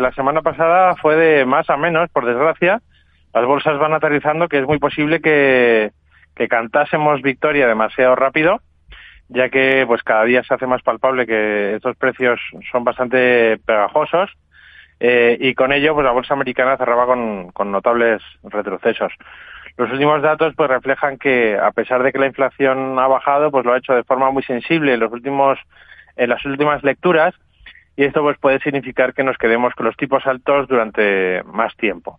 la semana pasada fue de más a menos, por desgracia. Las bolsas van aterrizando, que es muy posible que cantásemos victoria demasiado rápido, ya que pues cada día se hace más palpable que estos precios son bastante pegajosos, y con ello pues la bolsa americana cerraba con notables retrocesos. Los últimos datos pues reflejan que, a pesar de que la inflación ha bajado, pues lo ha hecho de forma muy sensible en las últimas lecturas, y esto pues puede significar que nos quedemos con los tipos altos durante más tiempo.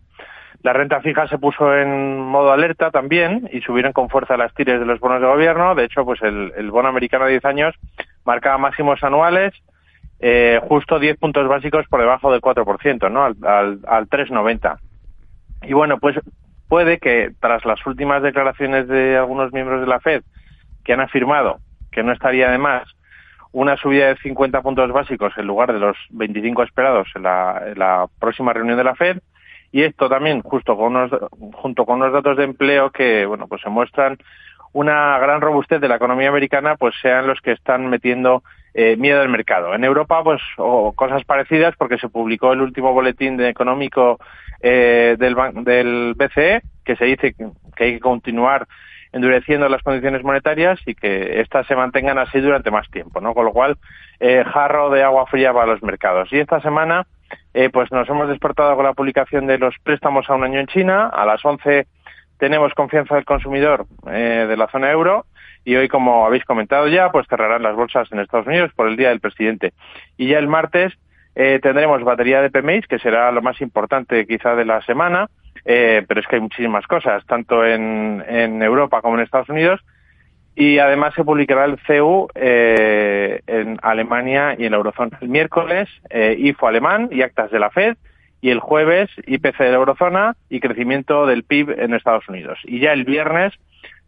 La renta fija se puso en modo alerta también y subieron con fuerza las tires de los bonos de gobierno. De hecho, pues el bono americano de 10 años marcaba máximos anuales, justo 10 puntos básicos por debajo del 4%, ¿no? Al 3,90. Y bueno, pues puede que tras las últimas declaraciones de algunos miembros de la Fed, que han afirmado que no estaría de más una subida de 50 puntos básicos en lugar de los 25 esperados en la próxima reunión de la Fed, y esto también junto con unos datos de empleo que, bueno, pues se muestran una gran robustez de la economía americana, pues sean los que están metiendo miedo al mercado. En Europa, pues cosas parecidas, porque se publicó el último boletín económico del BCE, que se dice que hay que continuar endureciendo las condiciones monetarias y que éstas se mantengan así durante más tiempo, ¿no? Con lo cual, jarro de agua fría para los mercados. Y esta semana pues nos hemos despertado con la publicación de los préstamos a un año en China. A las 11 tenemos confianza del consumidor de la zona euro, y hoy, como habéis comentado ya, pues cerrarán las bolsas en Estados Unidos por el Día del Presidente. Y ya el martes tendremos batería de PMIs, que será lo más importante quizá de la semana, pero es que hay muchísimas cosas, tanto en Europa como en Estados Unidos. Y además se publicará el CEU en Alemania y en la eurozona. El miércoles, IFO alemán y actas de la FED. Y el jueves, IPC de la eurozona y crecimiento del PIB en Estados Unidos. Y ya el viernes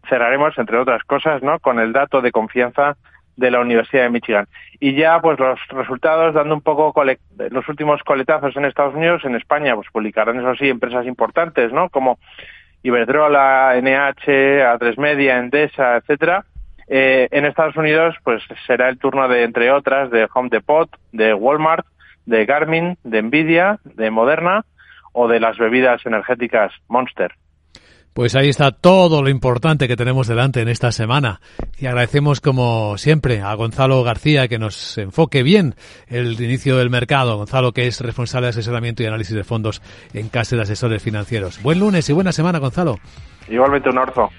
cerraremos, entre otras cosas, ¿no?, con el dato de confianza de la Universidad de Michigan. Y ya pues los resultados, dando un poco los últimos coletazos en Estados Unidos. En España pues publicarán, eso sí, empresas importantes, ¿no?, como Iberdrola, NH, Atresmedia, Endesa, etcétera. En Estados Unidos pues será el turno de, entre otras, de Home Depot, de Walmart, de Garmin, de NVIDIA, de Moderna o de las bebidas energéticas Monster. Pues ahí está todo lo importante que tenemos delante en esta semana. Y agradecemos, como siempre, a Gonzalo García que nos enfoque bien el inicio del mercado. Gonzalo, que es responsable de asesoramiento y análisis de fondos en Casa de Asesores Financieros. Buen lunes y buena semana, Gonzalo. Igualmente, un abrazo.